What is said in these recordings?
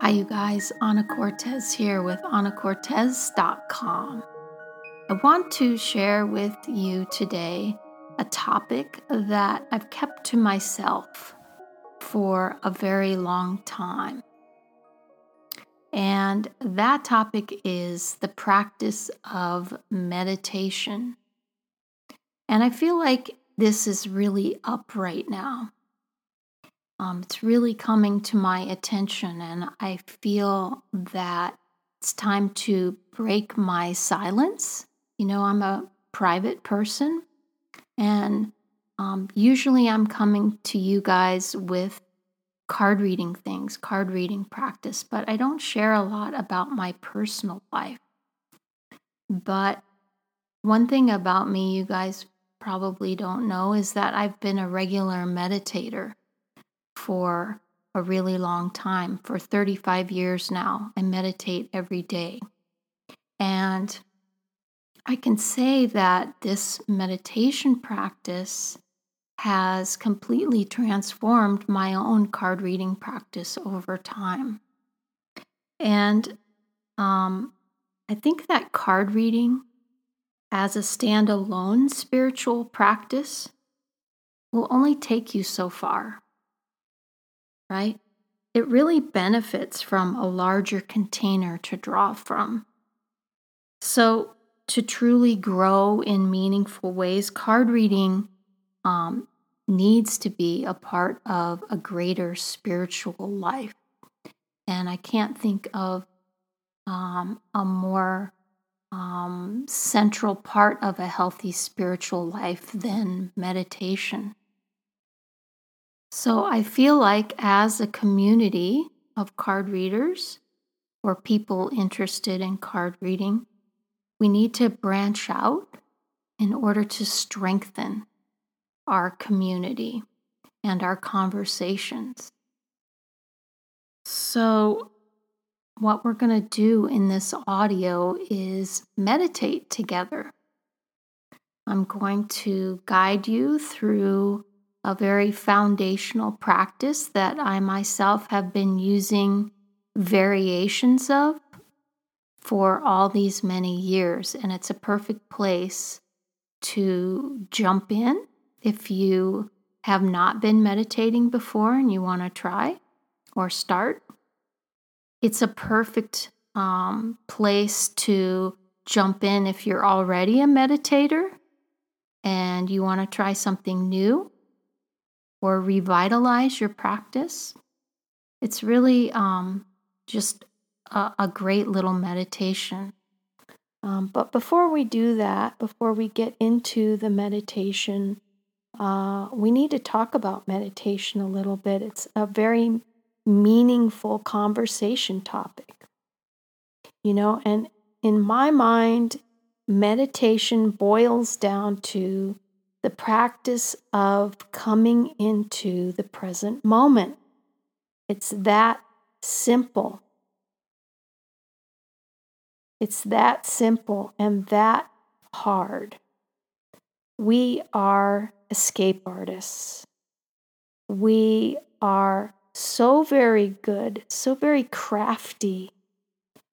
Hi, you guys. Ana Cortez here with AnaCortez.com. I want to share with you today a topic that I've kept to myself for a very long time. And that topic is the practice of meditation. And I feel like this is really up right now. It's really coming to my attention, and I feel that it's time to break my silence. You know, I'm a private person, and usually I'm coming to you guys with card reading practice, but I don't share a lot about my personal life. But one thing about me you guys probably don't know is that I've been a regular meditator for a really long time. For 35 years now, I meditate every day. And I can say that this meditation practice has completely transformed my own card reading practice over time. And I think that card reading as a standalone spiritual practice will only take you so far. Right? It really benefits from a larger container to draw from. So to truly grow in meaningful ways, card reading needs to be a part of a greater spiritual life. And I can't think of a more central part of a healthy spiritual life than meditation. So I feel like as a community of card readers or people interested in card reading, we need to branch out in order to strengthen our community and our conversations. So what we're going to do in this audio is meditate together. I'm going to guide you through a very foundational practice that I myself have been using variations of for all these many years. And it's a perfect place to jump in if you have not been meditating before and you want to try or start. It's a perfect place to jump in if you're already a meditator and you want to try something new or revitalize your practice. It's really just a great little meditation. But before we do that, before we get into the meditation, we need to talk about meditation a little bit. It's a very meaningful conversation topic. You know, and in my mind, meditation boils down to the practice of coming into the present moment. It's that simple. It's that simple and that hard. We are escape artists. We are so very good, so very crafty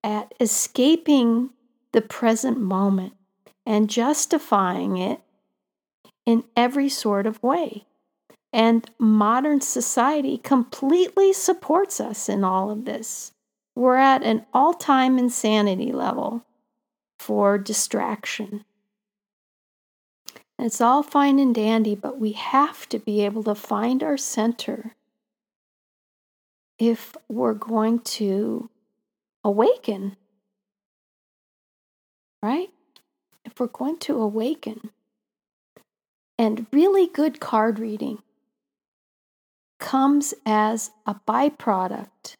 at escaping the present moment and justifying it in every sort of way. And modern society completely supports us in all of this. We're at an all-time insanity level for distraction. And it's all fine and dandy, but we have to be able to find our center if we're going to awaken, right? If we're going to awaken. And really good card reading comes as a byproduct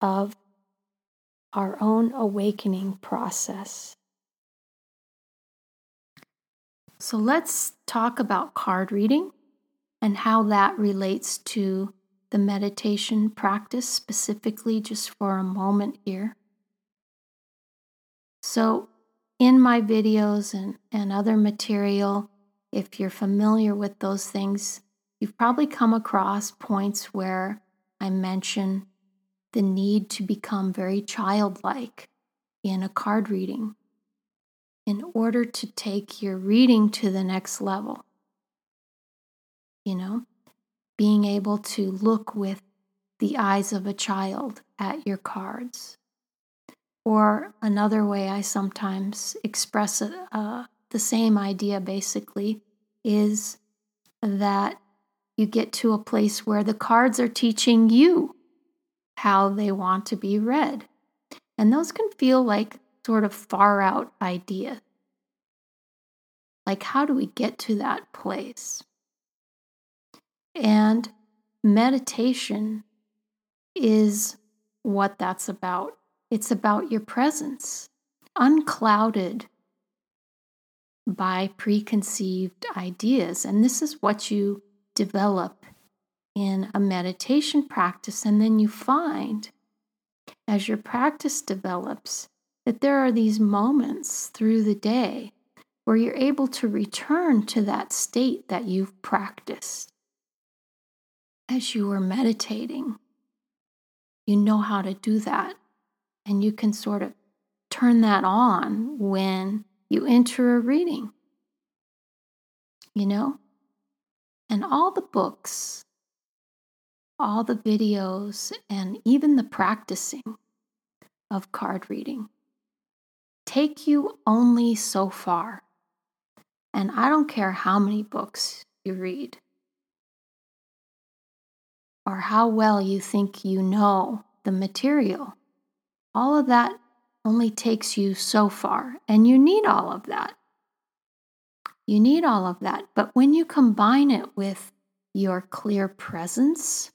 of our own awakening process. So let's talk about card reading and how that relates to the meditation practice specifically just for a moment here. So in my videos and other material, if you're familiar with those things, you've probably come across points where I mention the need to become very childlike in a card reading in order to take your reading to the next level. You know, being able to look with the eyes of a child at your cards. Or another way I sometimes express the same idea basically is that you get to a place where the cards are teaching you how they want to be read. And those can feel like sort of far out ideas. Like, how do we get to that place? And meditation is what that's about. It's about your presence, unclouded by preconceived ideas. And this is what you develop in a meditation practice. And then you find, as your practice develops, that there are these moments through the day where you're able to return to that state that you've practiced. As you were meditating, you know how to do that. And you can sort of turn that on when you enter a reading. You know? And all the books, all the videos, and even the practicing of card reading take you only so far. And I don't care how many books you read or how well you think you know the material. All of that only takes you so far, and you need all of that. You need all of that. But when you combine it with your clear presence,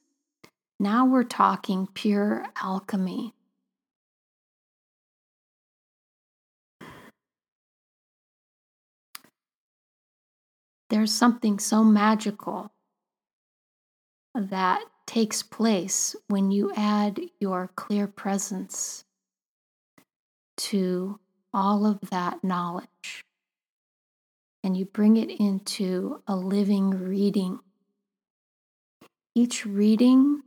now we're talking pure alchemy. There's something so magical that takes place when you add your clear presence to all of that knowledge and you bring it into a living reading. Each reading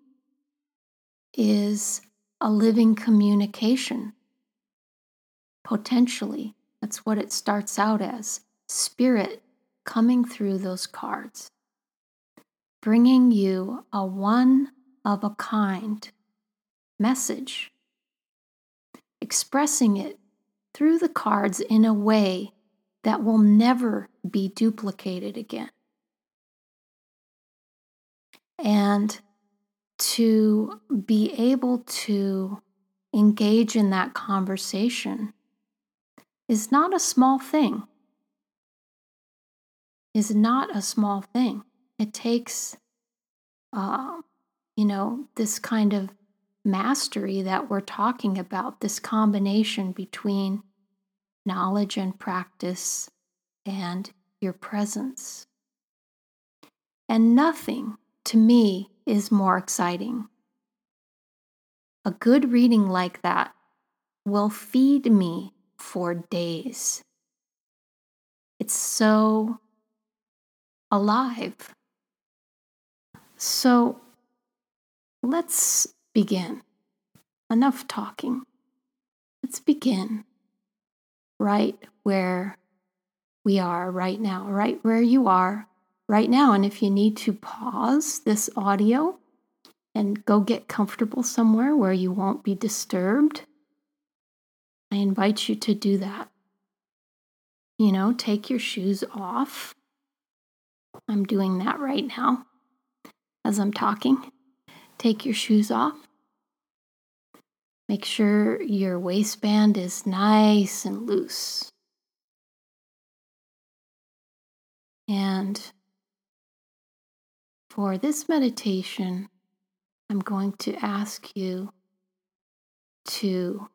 is a living communication, potentially. That's what it starts out as, spirit coming through those cards, bringing you a one-of-a-kind message, expressing it through the cards in a way that will never be duplicated again. And to be able to engage in that conversation is not a small thing. It takes, this kind of mastery that we're talking about, this combination between knowledge and practice and your presence. And nothing, to me, is more exciting. A good reading like that will feed me for days. It's so alive. So let's begin. Enough talking. Let's begin right where we are right now, right where you are right now. And if you need to pause this audio and go get comfortable somewhere where you won't be disturbed, I invite you to do that. You know, take your shoes off. I'm doing that right now. As I'm talking, take your shoes off. Make sure your waistband is nice and loose. And for this meditation, I'm going to ask you to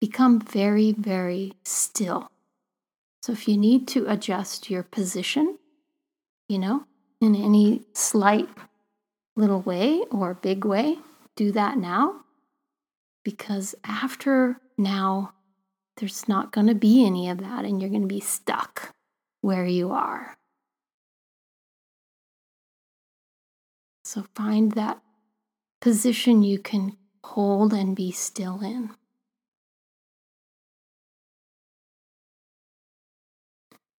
become very, very still. So if you need to adjust your position, in any slight little way or big way, do that now. Because after now, there's not going to be any of that, and you're going to be stuck where you are. So find that position you can hold and be still in.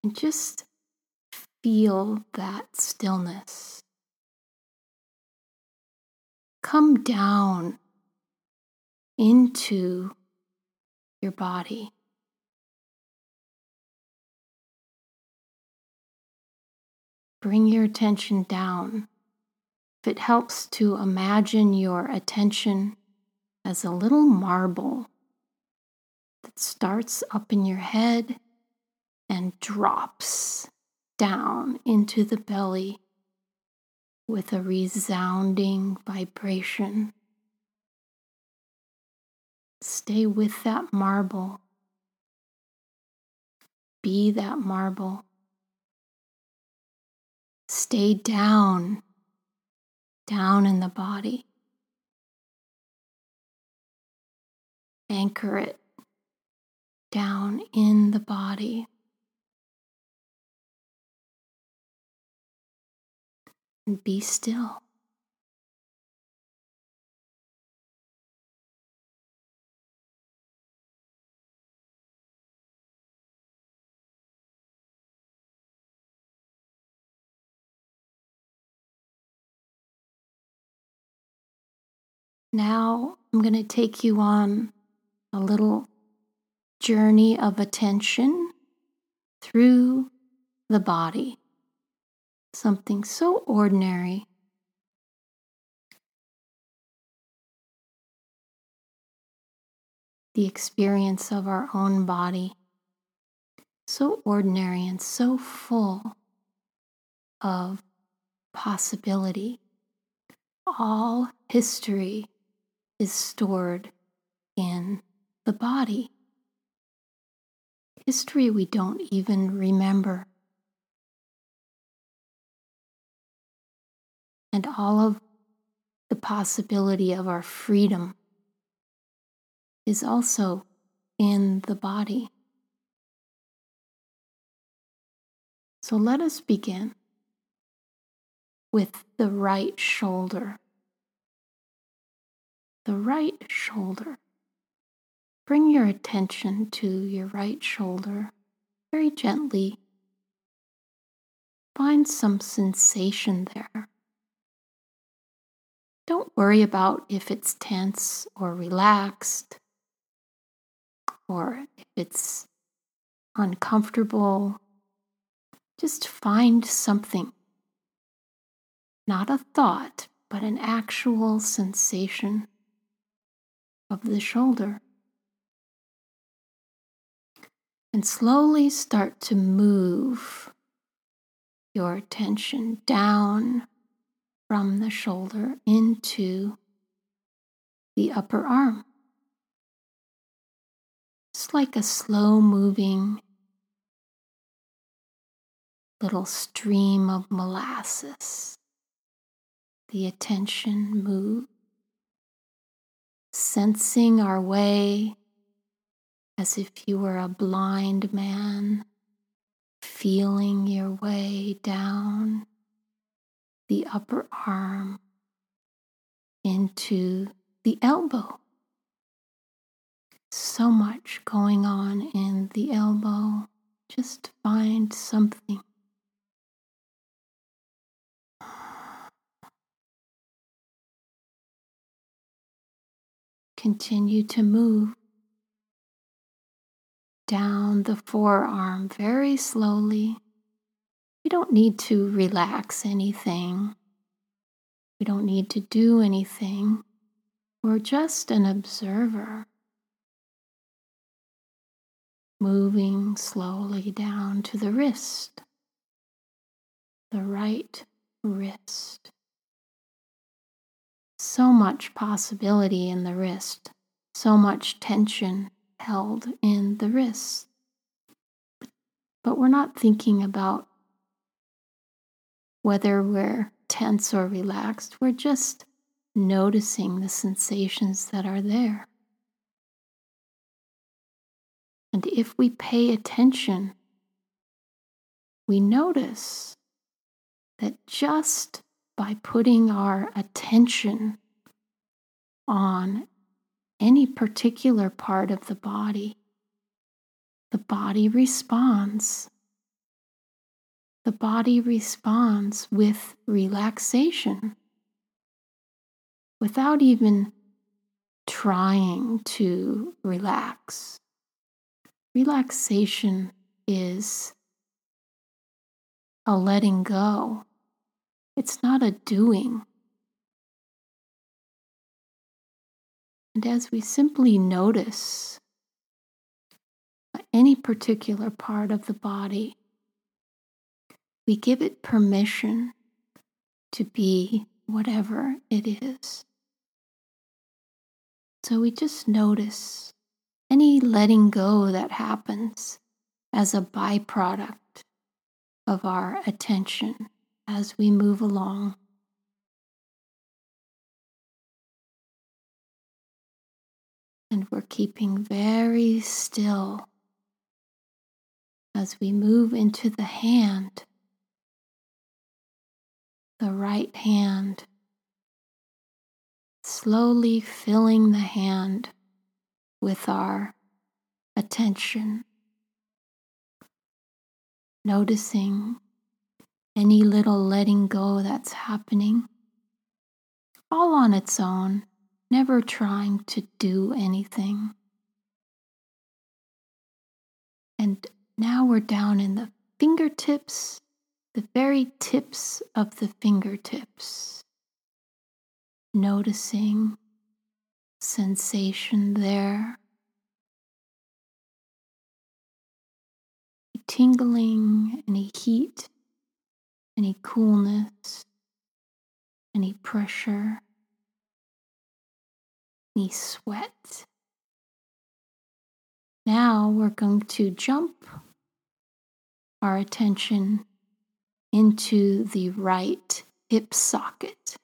And just feel that stillness. Come down into your body. Bring your attention down. If it helps to imagine your attention as a little marble that starts up in your head and drops down into the belly with a resounding vibration. Stay with that marble. Be that marble. Stay down in the body. Anchor it down in the body. And be still. Now I'm going to take you on a little journey of attention through the body. Something so ordinary. The experience of our own body. So ordinary and so full of possibility. All history is stored in the body. History we don't even remember. And all of the possibility of our freedom is also in the body. So let us begin with the right shoulder. The right shoulder. Bring your attention to your right shoulder very gently. Find some sensation there. Don't worry about if it's tense or relaxed, or if it's uncomfortable. Just find something. Not a thought, but an actual sensation of the shoulder. And slowly start to move your attention down from the shoulder into the upper arm. It's like a slow-moving little stream of molasses. The attention moves, sensing our way as if you were a blind man, feeling your way down the upper arm into the elbow. So much going on in the elbow. Just find something. Continue to move down the forearm very slowly. We don't need to relax anything. We don't need to do anything. We're just an observer, moving slowly down to the wrist, the right wrist. So much possibility in the wrist, so much tension held in the wrist. But we're not thinking about whether we're tense or relaxed, we're just noticing the sensations that are there. And if we pay attention, we notice that just by putting our attention on any particular part of the body responds. The body responds with relaxation without even trying to relax. Relaxation is a letting go. It's not a doing. And as we simply notice any particular part of the body, we give it permission to be whatever it is. So we just notice any letting go that happens as a byproduct of our attention as we move along. And we're keeping very still as we move into the hand. The right hand, slowly filling the hand with our attention, noticing any little letting go that's happening, all on its own, never trying to do anything. And now we're down in the fingertips. The very tips of the fingertips, noticing sensation there, tingling, any heat, any coolness, any pressure, any sweat. Now we're going to jump our attention into the right hip socket.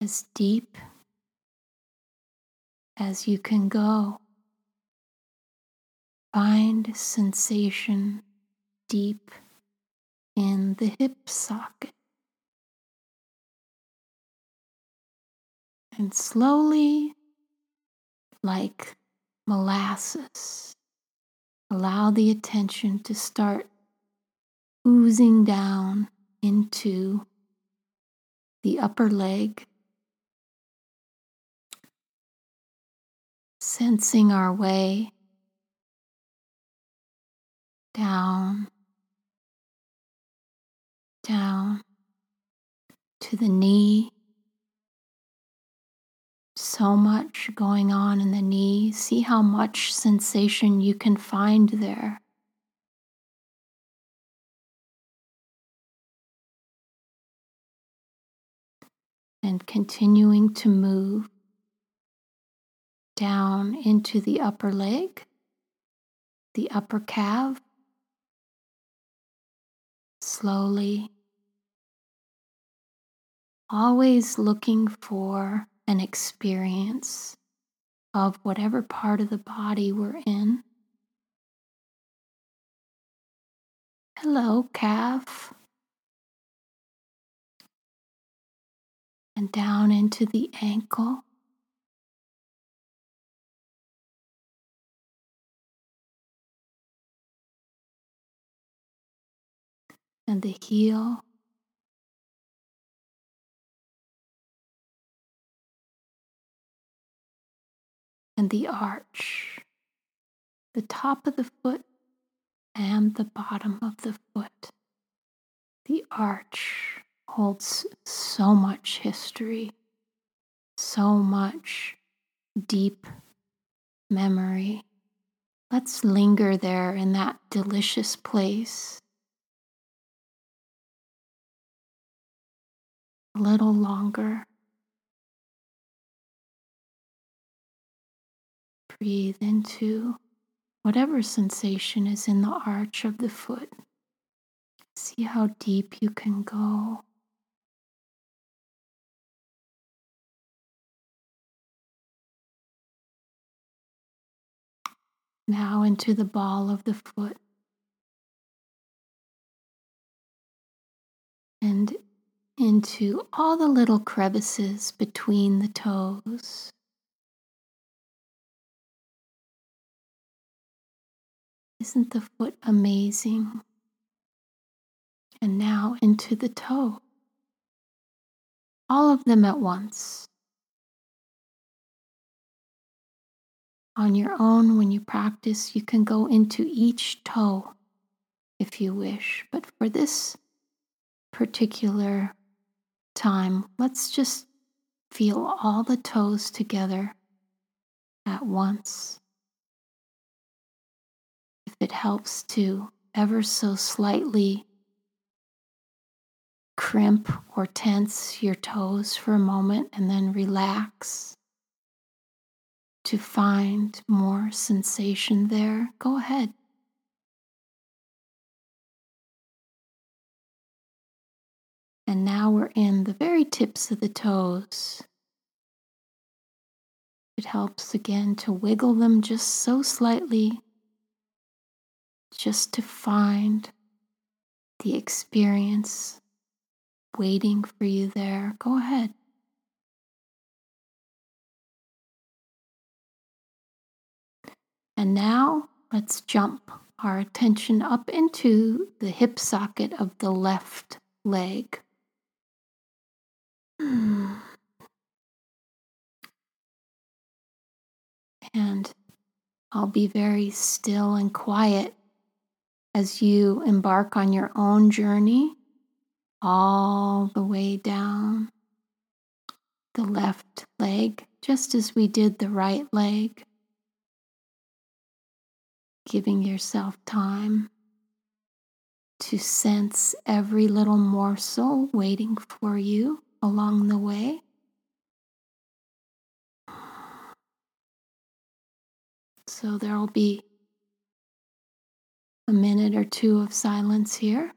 As deep as you can go. Find sensation deep in the hip socket. And slowly, like molasses, allow the attention to start oozing down into the upper leg, sensing our way down, down to the knee. So much going on in the knee. See how much sensation you can find there. And continuing to move down into the upper leg, the upper calf, slowly, always looking for an experience of whatever part of the body we're in. Hello, calf. And down into the ankle. And the heel. And the arch, the top of the foot and the bottom of the foot. The arch holds so much history, so much deep memory. Let's linger there in that delicious place a little longer. Breathe into whatever sensation is in the arch of the foot. See how deep you can go. now into the ball of the foot. And into all the little crevices between the toes. Isn't the foot amazing? And now into the toe. All of them at once. On your own, when you practice, you can go into each toe if you wish. But for this particular time, let's just feel all the toes together at once. If it helps to ever so slightly crimp or tense your toes for a moment and then relax. To find more sensation there, go ahead. And now we're in the very tips of the toes. It helps again to wiggle them just so slightly, just to find the experience waiting for you there. Go ahead. And now, let's jump our attention up into the hip socket of the left leg. And I'll be very still and quiet as you embark on your own journey all the way down the left leg, just as we did the right leg. Giving yourself time to sense every little morsel waiting for you along the way. So there will be a minute or two of silence here.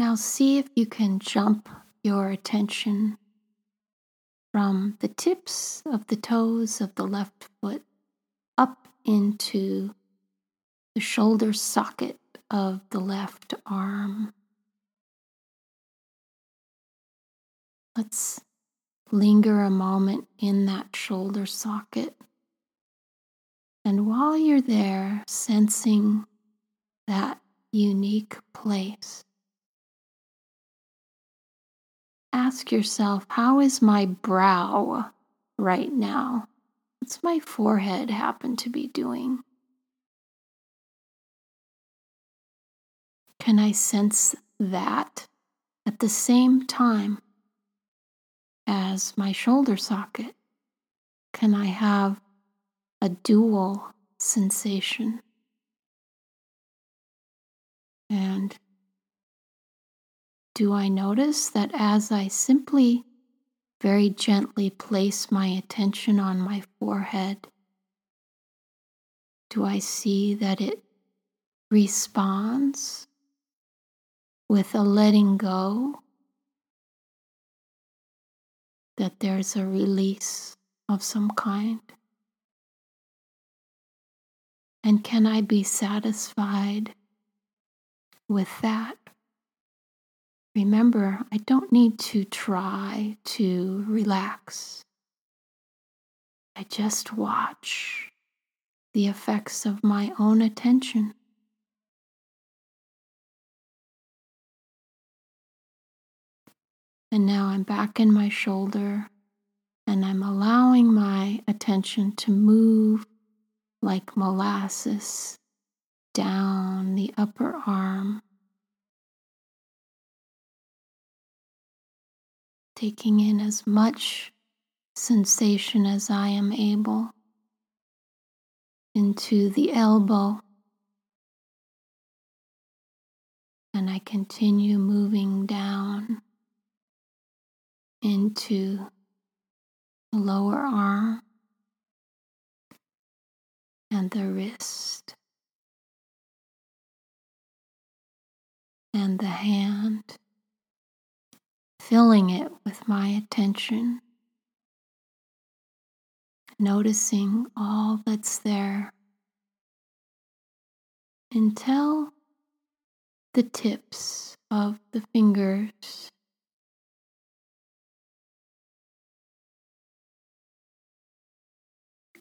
Now see if you can jump your attention from the tips of the toes of the left foot up into the shoulder socket of the left arm. Let's linger a moment in that shoulder socket. And while you're there, sensing that unique place, ask yourself, how is my brow right now? What's my forehead happen to be doing? Can I sense that at the same time as my shoulder socket? Can I have a dual sensation? And do I notice that as I simply very gently place my attention on my forehead, do I see that it responds with a letting go, that there's a release of some kind? And can I be satisfied with that? Remember, I don't need to try to relax. I just watch the effects of my own attention. And now I'm back in my shoulder, and I'm allowing my attention to move like molasses down the upper arm, taking in as much sensation as I am able, into the elbow, and I continue moving down into the lower arm and the wrist and the hand, filling it with my attention, noticing all that's there until the tips of the fingers .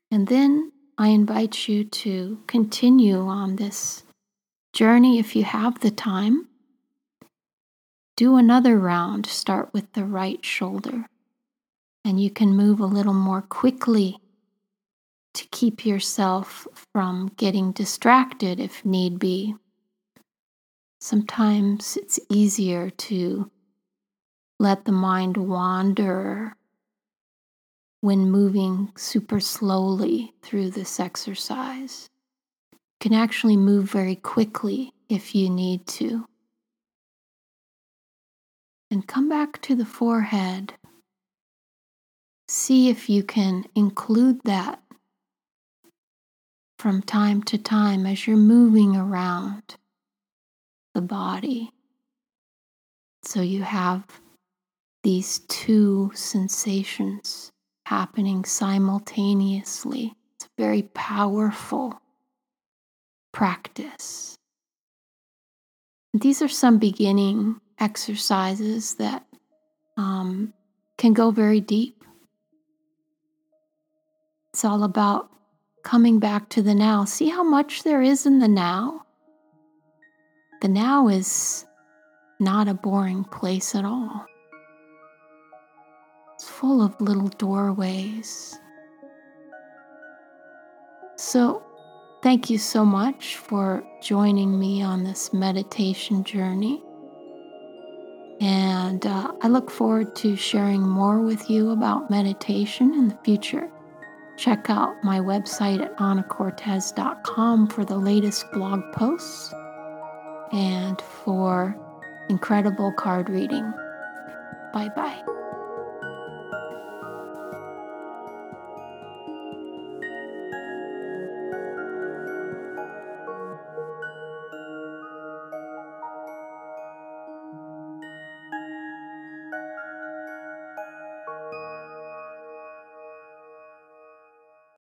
And then I invite you to continue on this journey if you have the time. Do another round. Start with the right shoulder. And you can move a little more quickly to keep yourself from getting distracted if need be. Sometimes it's easier to let the mind wander when moving super slowly through this exercise. You can actually move very quickly if you need to. And come back to the forehead. See if you can include that from time to time as you're moving around the body, so you have these two sensations happening simultaneously. It's a very powerful practice. These are some beginning exercises that can go very deep. It's all about coming back to the now. See how much there is in the now? The now is not a boring place at all. It's full of little doorways. So, thank you so much for joining me on this meditation journey. And I look forward to sharing more with you about meditation in the future. Check out my website at AnaCortez.com for the latest blog posts and for incredible card reading. Bye-bye.